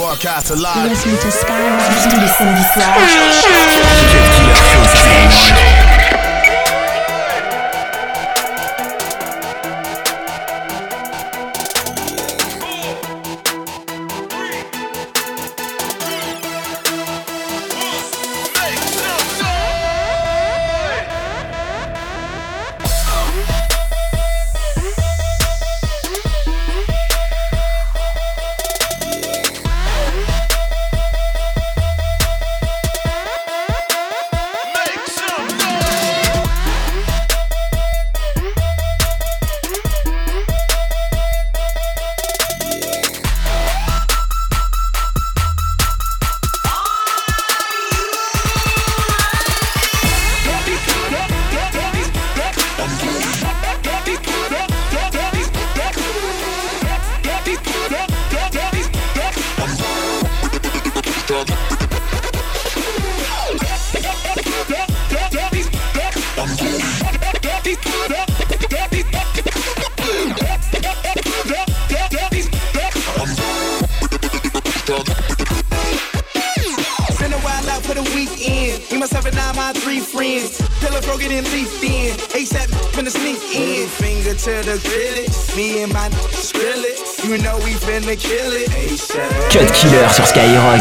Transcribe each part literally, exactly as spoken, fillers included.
broadcast alive. Listen to Skyrock to listen to Cut Killer sur Skyrock.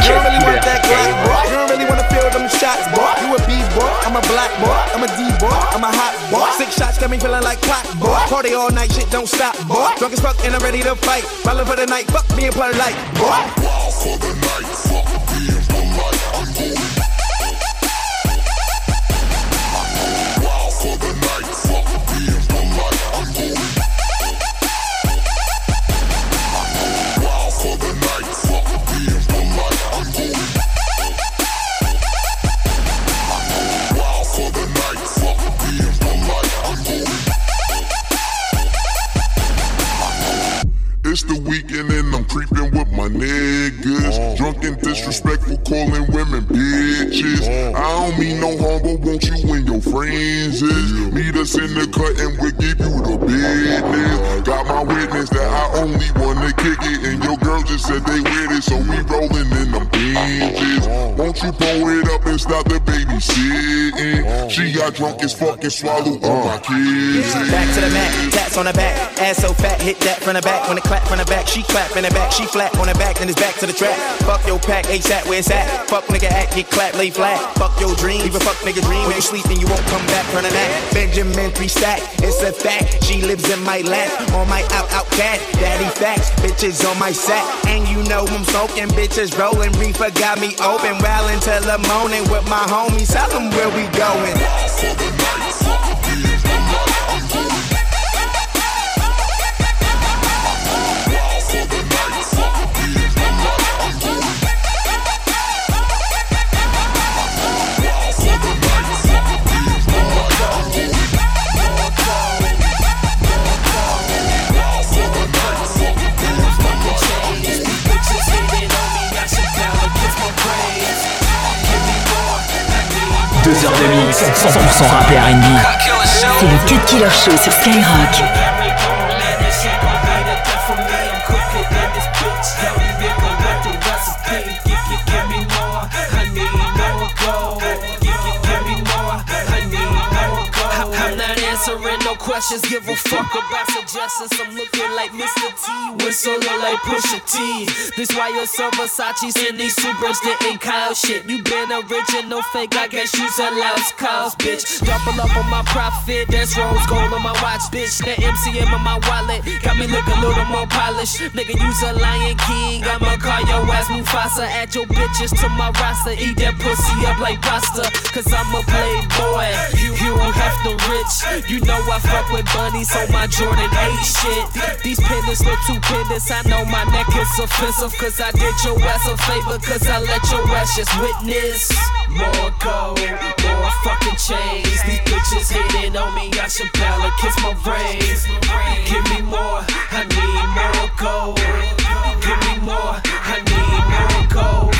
It's the weekend and I'm creeping with my niggas. Drunk and disrespectful, calling women bitches. I don't mean no harm, but won't you and your friends is. Meet us in the cut and we'll give you the business. Got my witness that I only wanna kick it, and your girl just said they with it, so we rolling in them bitches. Won't you pull it up and stop the babysitting? She got drunk as fuck and swallowed all my kids. Back to the mat, tats on the back, ass so fat, hit that from the back when the clap. From the back, she clap in the back, she flat on the back, then it's back to the track. Fuck your pack, ASAP, where it's at. Fuck nigga act, get clap, lay flat. Fuck your dream, leave a fuck nigga dream. When you sleeping, you won't come back from the mat. Benjamin three stack, it's a fact. She lives in my lap, on my out out cat. Daddy facts, bitches on my sack, and you know I'm smoking, bitches rolling. Reefer got me open, rallying till the morning with my homies. Tell them where we going. deux heures de mix, cent pour cent rap et R and B. C'est le Cut Killer Show sur Skyrock. Answering no questions, give a fuck about suggestions. I'm looking like Mister T, whistling like Pusha T. This why you're so Versace's and these Supras didn't call shit. You been original fake, I guess you's a louse cause, bitch. Double up on my profit, that's rose gold on my watch, bitch. That M C M on my wallet got me look a little more polished. Nigga, you's a Lion King, I'ma call your ass Mufasa. Add your bitches to my roster, eat that pussy up like pasta. Cause I'm a playboy, you, you don't have to rich. You know I fuck with bunnies on my Jordan eight shit. These pendants look too pendants, I know my neck is offensive. Cause I did your ass a favor, cause I let your ass just witness. More gold, more fucking chains. These bitches hating on me, I should probably kiss my brains. Give me more, I need more gold. Give me more, I need more gold.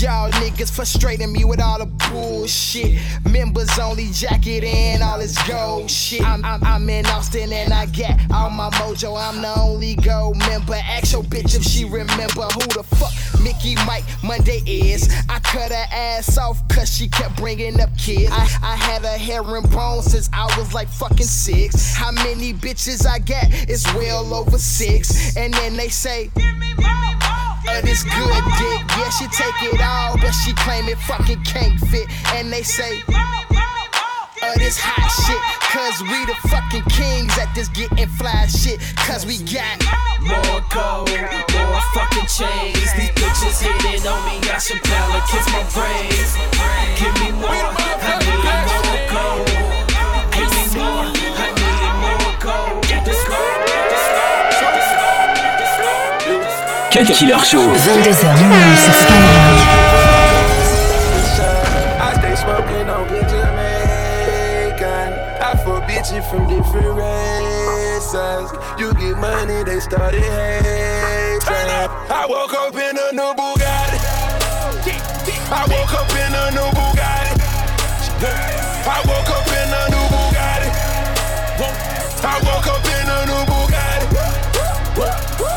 Y'all niggas frustrating me with all the bullshit. Members only jacket and all this gold shit. I'm, I'm, I'm in Austin and I got all my mojo. I'm the only gold member. Ask your bitch if she remember who the fuck me Ricky Mike Monday is. I cut her ass off cause she kept bringing up kids. I, I had her hair and bone since I was like fucking six. How many bitches I got is well over six. And then they say, give me more. Of this good dick, yeah, she take it all, but she claim it fucking can't fit. And they say, of this hot shit, cause we the fucking kings at this getting fly shit. Cause we got more gold, more fucking chains. These bitches hating on me, got Chappelle, kiss my brains. Give me more, I need more gold. Give me more, I need more gold. Get this gold, get this gold, get this gold. cut killer show I stay smoking on Jamaican. I for bitches from different races. You get money, they started hating. I woke up in a new Bugatti. I woke up in a new Bugatti. I woke up in a new Bugatti. I woke up in a new Bugatti.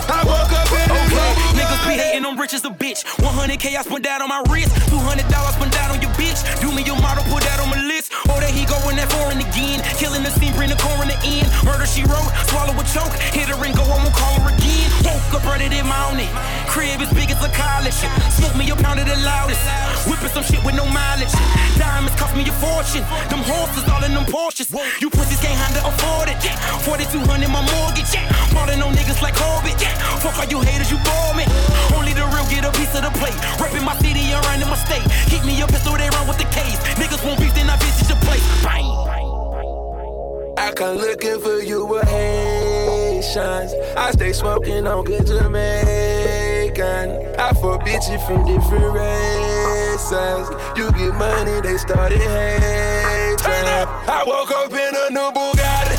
I woke up in a new Bugatti. Hating I'm rich as a bitch. one hundred K I spent that on my wrist. two hundred dollars spent that on your bitch. Do me your model, put that on my list. Oh, there he go in that foreign again. Killing the scene, bring the core in the end. Murder she wrote, swallow a choke. Hit her and go, I'm gonna call her again. Woke up, running in my own it. Crib as big as a college. Smoke me a pound of the loudest. Whipping some shit with no mileage. Diamonds cost me a fortune. Them horses all in them Porsches. You pussies can't handle afford it. forty-two hundred my mortgage. Ballin' on niggas like Hobbit. Fuck all you haters, you bore me. Only the real get a piece of the plate. Reppin' my city and running my state. Keep me a pistol, they run with the case. Niggas won't beef, then I visit your place. Bang. I come looking for you with Haitians. I stay smoking on good Jamaican. I for bitches from different races. You get money, they started hating. I woke up in a new Bugatti.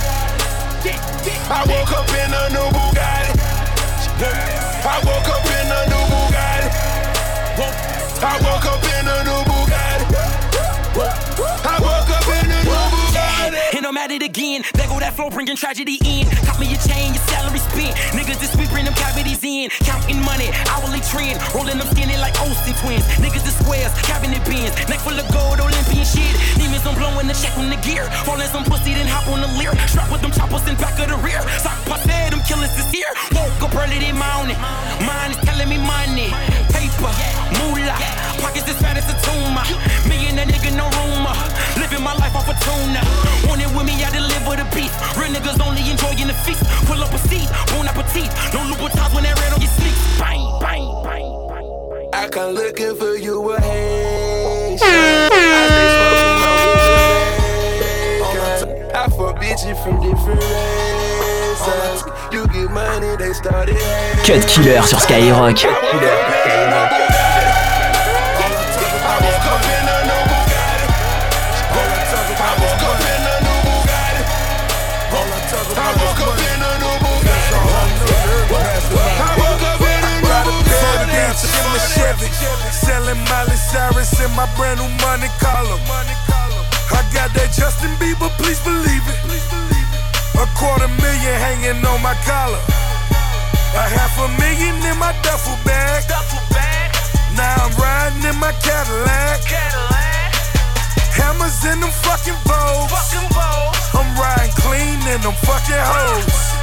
I woke up in a new Bugatti. I woke up in a new Bugatti. I woke up in a new Bugatti. I woke up in a new Bugatti. And I'm at it again. There go that flow bringing tragedy in. Cop me a chain, your salary spent. Niggas this week bring them cavities in. Counting money, hourly trend. Rolling them skinny like Olsen twins. Niggas is squares, cabinet bins. Neck full of gold, Olympian shit. Demons, I'm blowing the check on the gear. Falling some pussy, then hop on the leer. Strap with them choppers in back of the rear. Sock passe, them killers is here. Woke up early, they mounted. Mine is telling me money. Paper, moolah. Pockets as fat as a tumor. Me and that nigga, no rumor. Living my life off a tuna. Want it with me, I deliver the beef. Real niggas only enjoying the feast. Pull up a seat, bon appetit. No Louboutins when that red on your sleep. Bang, bang, bang. I come looking for you with Haitians. I stay smoking on Jamaican. I for bitches from different races. You get money, they started hating. Cut Killer sur Skyrock. Cut Killer sur Skyrock. Selling Miley Cyrus in my brand new money column. I got that Justin Bieber, please believe it. A quarter million hanging on my collar. A half a million in my duffel bag. Now I'm riding in my Cadillac. Hammers in them fucking Vogues. I'm riding clean in them fucking hoes.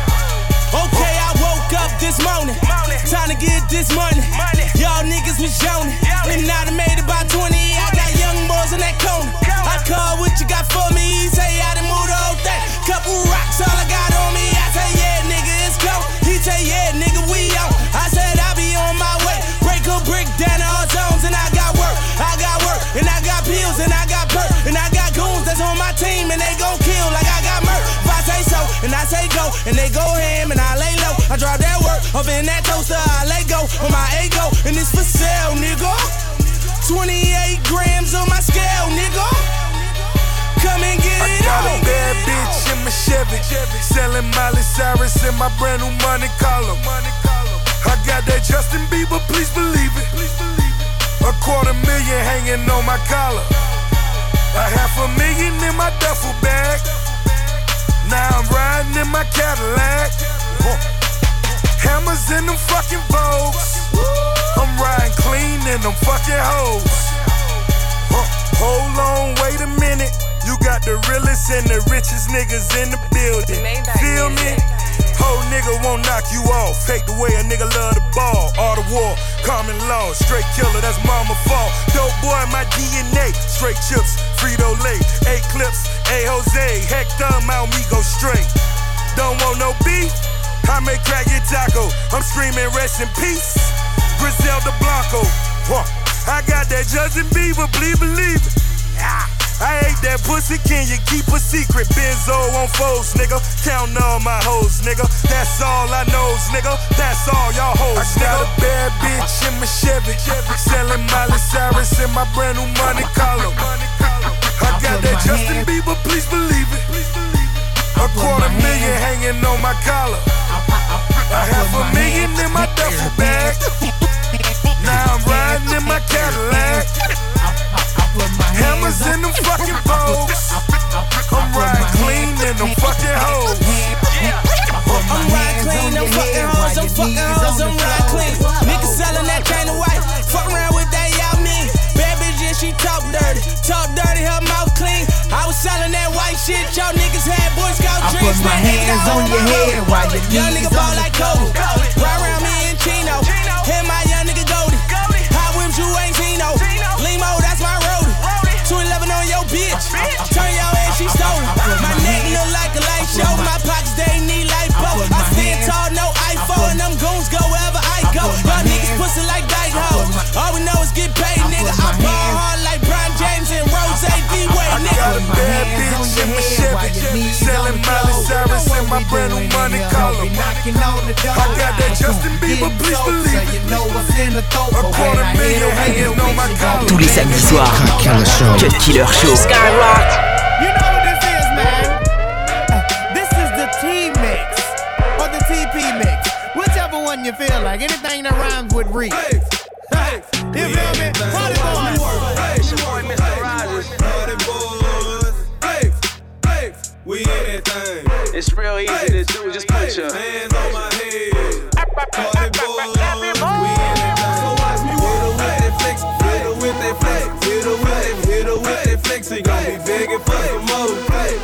Okay, I woke up this morning. morning. Time to get this money. money. Y'all niggas was yawning. And I done made about twenty. I got young boys in that corner. Come I call what you got for me. Say I done moved the whole thing. Couple rocks, all I got on me. I say, yeah, nigga, it's go. He say, yeah, nigga, we on. I said, I'll be on my way. Break a brick down to all zones. And I got work. I got work. And I got pills. And I got perk. And I got goons that's on my team. And they gon' kill like I got murk. If I say so, and I say go. And they go ham. And I lay low, I drop that work up in that toaster, I let go on my ego, and it's for sale, nigga. twenty-eight grams on my scale, nigga. Come and get it on. I got a bad bitch in my Chevy, selling Miley Cyrus in my brand new money column. I got that Justin Bieber, please believe it. A quarter million hanging on my collar. A half a million in my duffel bag. Now I'm riding in my Cadillac. Hammers in them fucking Vogues. I'm riding clean and them fucking hoes. Huh, hold on, wait a minute. You got the realest and the richest niggas in the building. Feel me? Whole nigga won't knock you off. Take the way a nigga love the ball. All the war, common law. Straight killer, that's mama fault. Dope boy, my D N A. Straight chips, Frito-Lay. Eight clips, A Jose. Hector, my amigo straight. Don't want no beef. I make crack your taco. I'm screaming rest in peace. Griselda Blanco. Whoa. I got that Justin Bieber, please believe it. Ah. I ate that pussy, can you keep a secret? Benzo on foes, nigga. Counting all my hoes, nigga. That's all I knows, nigga. That's all y'all hoes, nigga. I got a bad bitch in my Chevy. Selling Miley Cyrus in my brand new Monte Carlo. I got that Justin Bieber, please believe it. A quarter million hanging on my collar. I have a million in my duffel bag. Now I'm riding in my Cadillac. Hammers in them fucking bows. I'm riding clean in them fucking hoes. I'm riding clean in them fucking hoes. I'm fucking hoes. I'm riding clean. Niggas selling that kind of white. Fuck around with that y'all mean. Bad bitch, yeah, she talk dirty. Talk dirty, her mouth clean. I was selling that white shit. Y'all niggas had Boy Scout drinks. I put my hands on your head while your knees on your young nigga ball like Kobe. Right around me and Chino. Hit my young nigga Goldie. Hot whips, you ain't Tino. Limo, that's my roadie. two eleven on your bitch. Turn your ass, she stolen. My neck look like a light show. My pockets, they need lipo. I stand tall, no iPhone. Them goons go wherever I go. Y'all niggas pussy like dyke hoes. All we know is get paid, nigga. I ball hard like Brian James and Rose D-Way, nigga. I got a bad bitch in my Chevy. Selling Miley Cyrus in my brand new Monte Carlo. I got that Justin Bieber, please believe it. A quarter million hanging on my collar. Tous les samedis soirs, Cut Killer Show. Skyrock. You know what this is, man. Uh, this is the T-Mix or the T P Mix. Whichever one you feel like. Anything that rhymes with reach. Hey, hey, you feel me? Party boys. Hey, it's your boy, Mister Rogers. Party boys. Hey, hey, we in that thing. It's real easy to do. Just put your hands on my head. Party boys. We in that thing. So watch me with a with that flex. With a with that flex. Hit her with that, hit her with that flex, she gon' be begging for some more.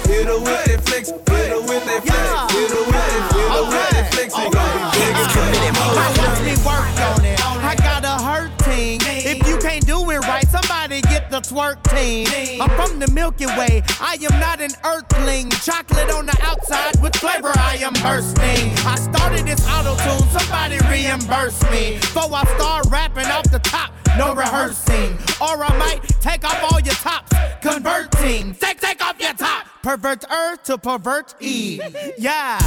Hit her with that flex, hit her with that flex, hit her with that, hit her with that flex, she gon' be begging for some more. I watch me work on it. I got a hurt team. If you can't do it right, somebody get the twerk team. I'm from the Milky Way. I am not an earthling. Chocolate on the outside with flavor, I am bursting. I started this auto-tune, somebody reimburse me. Before I start rapping off the top, no rehearsing. Or I might take off all your tops, converting. Take, take off your top. Pervert er to pervert e. Yeah.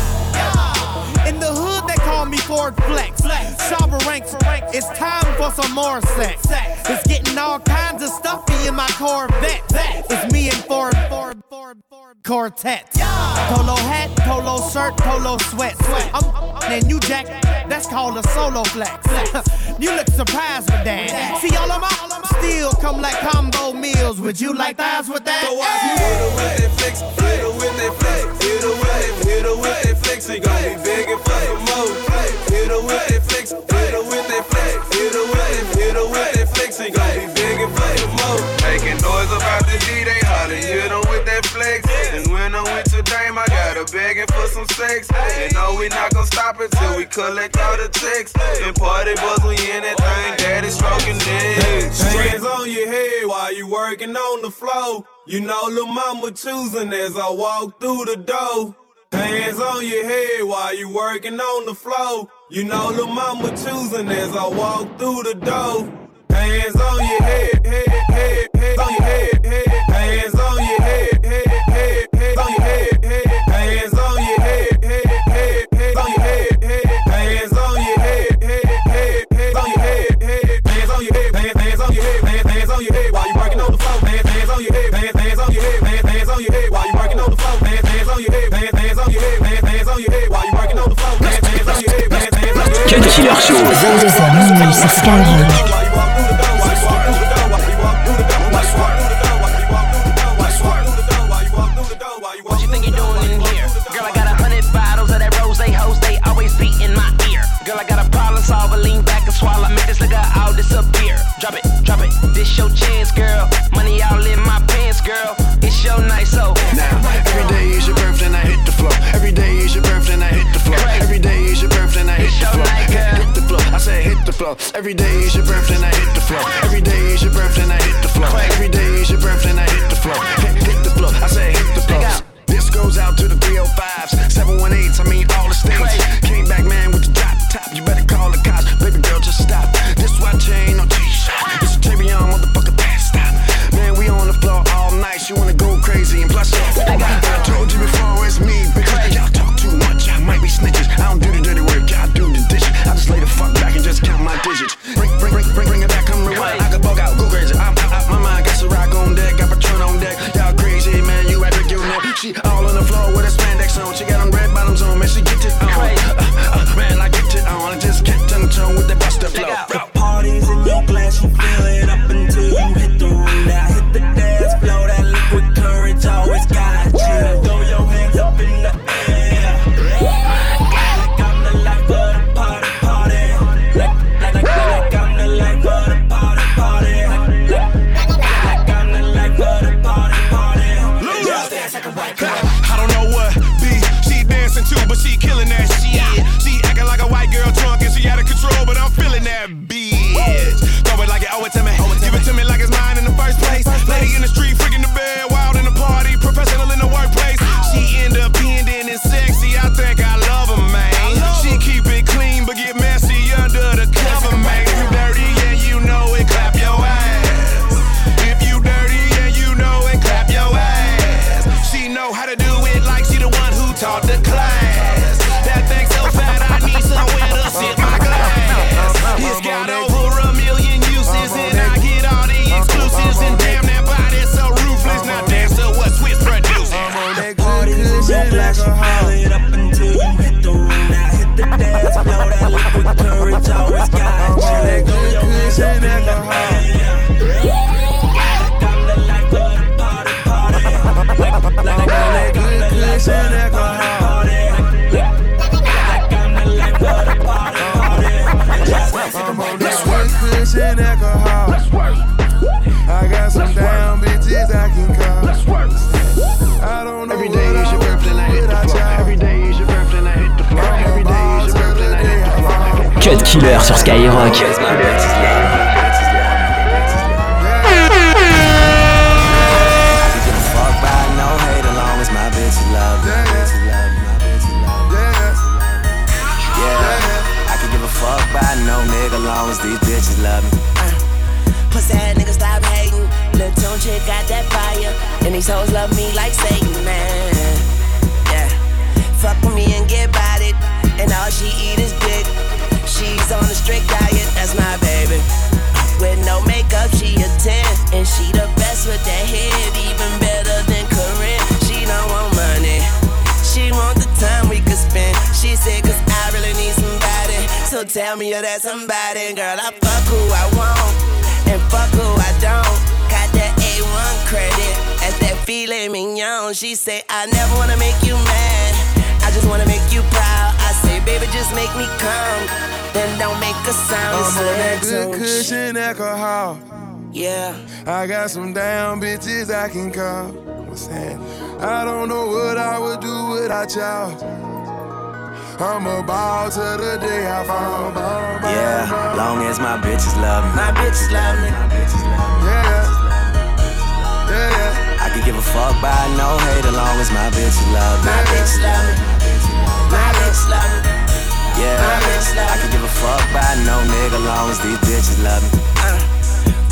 In the hood they call me Ford Flex. Sober ranks. It's time for some more sex. It's getting all kinds of stuffy in my Corvette. It's me and Ford Quartet. Polo hat, polo shirt, polo sweat. I'm and you jack. That's called a solo flex. You look surprised with that. See all of my still come like combo meals. Would you like thighs with that? So I hit her with that flex, hit her with that flex, hit her with that, hit her with that flex. She gon' be begging for some more. Hit her with that flex, hit her with that flex, hit her with that, hit her with that flex. She gon' be begging for some more. Making noise about the G, they holler, hit her with that flex. And when I'm with your dame, I got her begging for some sex. And no, we not gon' stop until we collect all the checks. And party buzz, we in that thing, daddy stroking dick. Hands on your head while you working on the floor. You know lil' mama choosing as I walk through the door. Hands on your head while you working on the floor. You know lil' mama choosing as I walk through the door. Hands on your head, head, head, head, on your head, head. Hands on your head, head, head, head, on your head, head. Hands on your head, head, head, head, on your head, head. Hands on your head, head, head, head, on your head, head. Hands on your head, hands, hands on your head, hands, hands on your head while you working on the floor. Hands, hands on your head, hands, hands on your head, hands, hands on your head while you working on the floor. Hands, hands on your head, hands, hands on your head, hands, hands on your head while you working on the floor. Hands, hands on your head, hands, hands on your head. Cut Killer Show. vingt-deux heures minuit sur Skyrock. Girl, I got a problem solver, lean back and swallow. Make this liquor I'll disappear. Drop it, drop it. This your chance, girl. Money all in my pants, girl. It's your night, so now every day is your birthday and I hit the floor. Every day is your birthday and I hit the floor. Every day is your birthday and I hit the floor. Hit the floor. I said hit the floor. Every day is your birthday and I hit the floor. Every day is your birthday and I hit the floor. Every day is your birthday and I hit the floor. Hit the floor. I said hit the floor. This goes out to the three oh fives, seven one eights, I mean all the states. Came back man with the drop top, you better call the cops. Baby girl, just stop. This why chain on G-Shock. It's a Travion motherfucker that stop. Man, we on the floor all night. She wanna go crazy and plus off. I told you before it's me, bitch. Y'all talk too much, I might be snitches. I don't do the dirty work, I do the dishes. I just lay the fuck back and just count my digits. Bring, bring, bring, bring, bring it back, come rewind. I can bug out, go crazy. I'm out, out my mind, got Ciroc on deck, got Patron on deck. Y'all crazy, man, you act like you know. She all on the floor with a spandex on. She got them red bottoms on, man, she get it on. Uh, uh, man, I get it on. I just get in tune with the buster flow. Parties in your glass, you feel it up until you hit the room. Now hit the dance floor, that liquid courage always got you. Throw your hands up in the air. Like I'm the life of the party, party. Like, like, like, like I'm the life of the party, party. Like, like, like I'm the life of the party, party. Just dance like a white girl. I don't know what B she dancing to, but she killing that shit. She acting like a white girl drunk and she out of control, but I'm feeling that bitch. Throw it like it, owe it to me. Give it to me like it's mine in the first place. Lady in the street, freaking the bed, wild in the party, professional in the workplace. She independent and sexy, I think I love her, man. She keep it clean, but get messy under the cover, man. If you dirty and you know it, clap your ass. If you dirty and you know it, clap your ass. She know how to do it like she the one who taught the class. That thing so fat, I need somewhere to sit my glass. It's got over a million uses and I get all the exclusives and damn that body's so ruthless. Now dance to what Swiss produces. Alcoholic up until you hit the room. Now hit the dance floor. That liquid courage always got you. Let go your hands up in the air. Like I'm the life of the party, party. Like, like, like I'm the life of the party, party. Like I'm the life of the party, party. Just dance like a white girl. Let's work, Kush and alcohol. Let's work. I got some down bitches I can call. Let's work. I don't know. Every day is your birthday and I hit the floor. Every day is your birthday and I hit the floor. Every day is your birthday and I hit the floor. Cut Killer sur Skyrock. I can give a fuck by no nigga long as these bitches love me. Pussy ass niggas stop hating. Lil' Tune chick got that fire. And these hoes love me like Satan, man. Yeah. Fuck with me and get about it. And all she eat is dick. She's on a strict diet, that's my baby. With no makeup, she a ten. And she the best with that head, even better than Corinne. She don't want money. She want the time we could spend. She said, cause I really need somebody. So tell me you're that somebody. Girl, I fuck who I want. And fuck who I don't. Got that A one credit as that filet mignon. She say, I never wanna make you mad, I just wanna make you proud. I say, baby, just make me calm, then don't make a sound. I'm on that good cushion alcohol. Yeah, I got some down bitches I can call. What's that? I don't know what I would do without y'all. I'm a ball to the day I fall. Yeah, long as my bitches love me. My bitches love me. Yeah, yeah. I can give a fuck by no hater, long as my bitches love me. My bitches love me. My bitches love me. Yeah, I can give a fuck by no nigga, long as these bitches love me. Uh,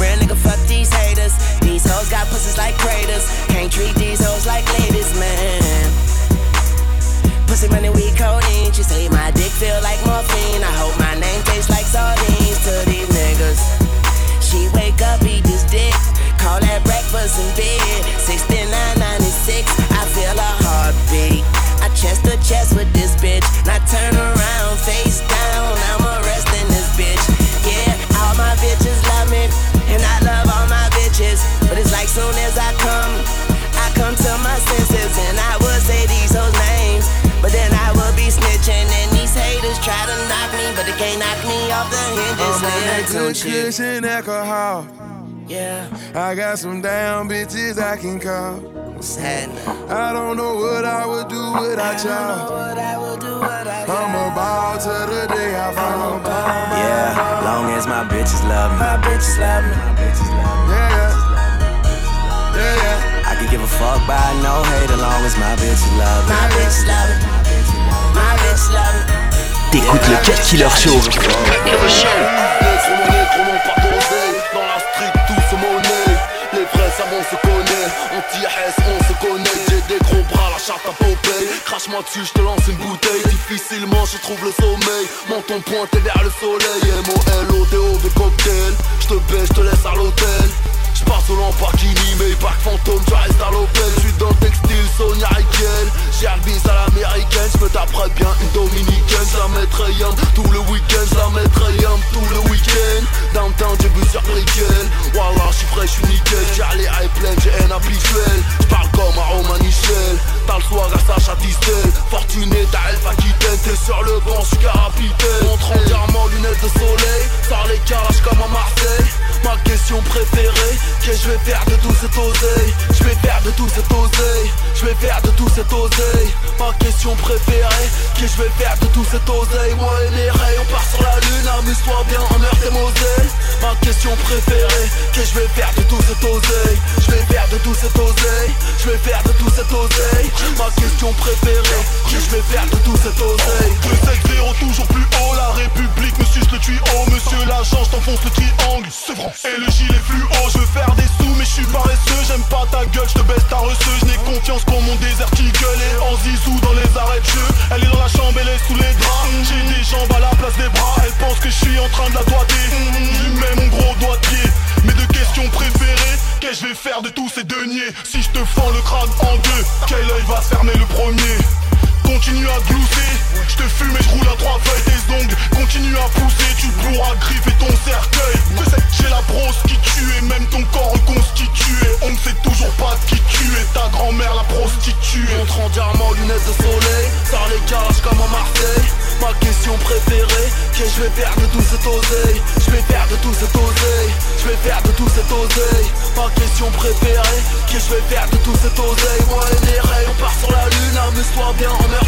real nigga, fuck these haters. These hoes got pussies like craters. Can't treat these hoes like ladies, man. Pussy money, we codeine. She say my dick feel like morphine. I hope my name tastes like sardines to these niggas. She wake up, eat this dick, call that breakfast in bed. sixty-nine ninety-six, I feel a heartbeat. I chest to chest with this bitch. Now turn around, face down, I'm arresting this bitch. Yeah, all my bitches love me, and I love all my bitches. But it's like soon as I come, I come to my senses, and I would say these hoes names. But then I will be snitching, and these haters try to knock me, but they can't knock me off the hinges. I'm on that good kiss and alcohol. Yeah. I got some damn bitches I can call. What's happening? I don't know what I would do without y'all. I'm a ball till the day I fall. Yeah, long as my bitches love me. My bitches love me. Yeah, yeah, yeah. I could give a fuck by no hate as long as my bitches love me. My bitches love me. My bitches love me. T'écoutes le cut killer show. Le show. Laisse mon nez, trop long par d'oseille. Dans la street, tous au monnaie. Les vrais savants se connaissent. Anti-A S, on se connaît. J'ai des gros bras, la charte à Popeye. Crache-moi dessus, je te lance une bouteille. Difficilement, je trouve le sommeil. Menton pointé vers le soleil. M O L O D O V cocktail. Je te baisse, je te laisse à l'hôtel. Je passe au Lamborghini, mais bac fantôme, tu restes à l'open. Je suis dans le textile, Sonia Riquel. J'ai un vis à l'américaine, je me taperais bien une dominicaine. Je la mettrais yum tout le week-end, je la mettrais yum tout le week-end. Downtown, j'ai bu sur Brickell. Wallah, je suis frais, je suis nickel. J'ai allé à Eplen, j'ai un habituel. Je parle comme à Romain Michel. T'as le soir à Sacha Distel. Fortuné, t'as Elfa Kitten. T'es sur le banc, je suis capitaine. Montre en diamant, lunettes de soleil. Sors les calages comme à Marseille. Ma question préférée. Que je vais faire de tout cet oseille. Je vais faire de tout cet oseille. Je vais faire de tout cet oseille. Ma question préférée. Que je vais faire de tout cet oseille. Moi et les rails, on part sur la lune. Amuse-toi bien en Meurthe et Moselle. Ma question préférée. Que je vais faire de tout cet oseille. Je vais faire de tout cet oseille. Je vais faire de tout cet oseille. Ma question préférée. Que je vais faire de tout cet oseille. Le sept zéro toujours plus haut. La République me suce le tuyau. Monsieur l'agent, je t'enfonce le triangle. C'est vrai. Et le gilet fluo, je veux faire des sous mais je suis paresseux. J'aime pas ta gueule, je te baisse ta receuse. Je n'ai confiance qu'en mon désert qui gueule. Et en zizou dans les arrêts de jeu. Elle est dans la chambre, elle est sous les draps. J'ai des jambes à la place des bras. Elle pense que je suis en train de la doigter. Je lui mets mon gros doigt de pied. Mes deux questions préférées. Qu'est-ce que je vais faire de tous ces deniers? Si je te fends le crâne en deux, quel œil va se fermer le premier? Continue à glousser, je te fume et je roule à trois feuilles. Tes ongles continue à pousser, tu pourras griffer ton cercueil. J'ai la brosse qui tue et même ton corps reconstitué. On ne sait toujours pas qui tue et ta grand-mère la prostituée. Montre en diamant, lunettes de soleil. Sors les calages comme à Marseille. Ma question préférée. Qu'est-ce que je vais faire de tout cet oseille? Je vais faire de tout cet oseille. Je vais faire de tout cet oseille. Ma question préférée. Qu'est-ce que je vais faire de tout cet oseille? Moi et les rails, on part sur la lune. Amuse-toi bien en mer.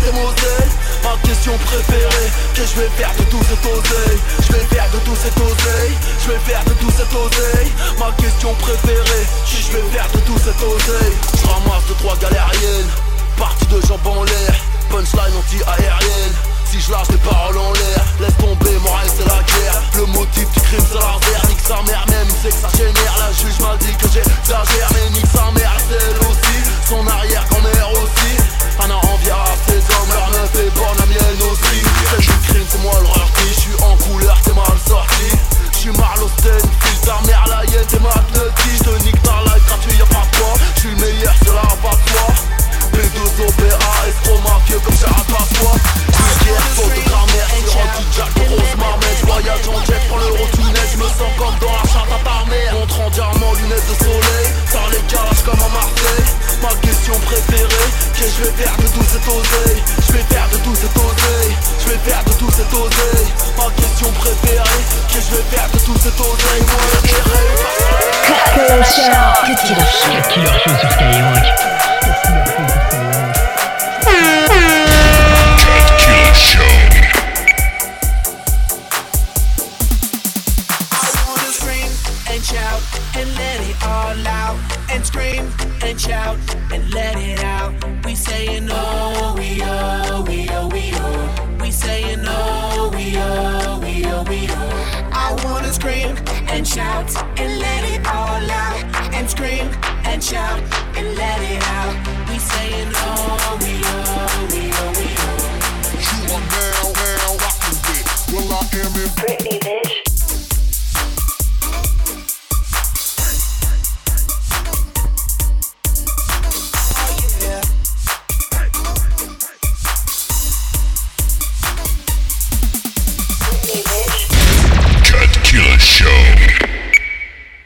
Ma question préférée, qu'est-ce que je vais faire de tout cet oseille? Je vais faire de tout cet oseille. Je vais faire de tout cet oseille. Ma question préférée, si je vais faire de tout cet oseille. Je ramasse deux trois galériennes, partie de jambes en l'air, punchline anti-aérienne. Si je lâche des paroles en l'air, laisse tomber, mon rêve c'est la guerre. Le motif du crime c'est l'artère, nique sa mère même, c'est que ça génère. La juge m'a dit que j'exagère, mais nique sa mère, c'est elle aussi, son arrière-grand-mère aussi. Un an enviera à ses hommes, leur neuf est borne, la mienne aussi. C'est du crime, c'est moi le rarty, je suis en couleur, c'est mal sorti. Je suis Marlosten, fils ta mère, la hyène, c'est ma pneutie. Je te nique ta life, gratuit, y'a pas quoi, je suis le meilleur sur la rabat-toi. P deux O P A, escroc mafieux comme j'ai à ta foi. Guerre, faute de grammaire, sur un petit jack, de rose marmette. Voyage en jet, prends l'euro tunnel, je me sens comme dans la charte à ta mère. Montre en diamant, lunettes de soleil, sors les calages comme à Marseille. Ma question préférée, qu'est-ce que je vais faire de tout cet oseille? Je vais faire de tout cet oseille, je vais faire de tout cet oseille. Ma question préférée, qu'est-ce que je vais faire de tout cet oseille? Moi je dirais Cut Killer Show. Cut Killer Show. Cut Killer Show sur Skyrock. Shout and let it out. We saying oh, we oh, we oh, we oh. We saying oh, we oh, we oh, we oh. I wanna scream and shout and let it all out. And scream and shout and let it out. We saying oh.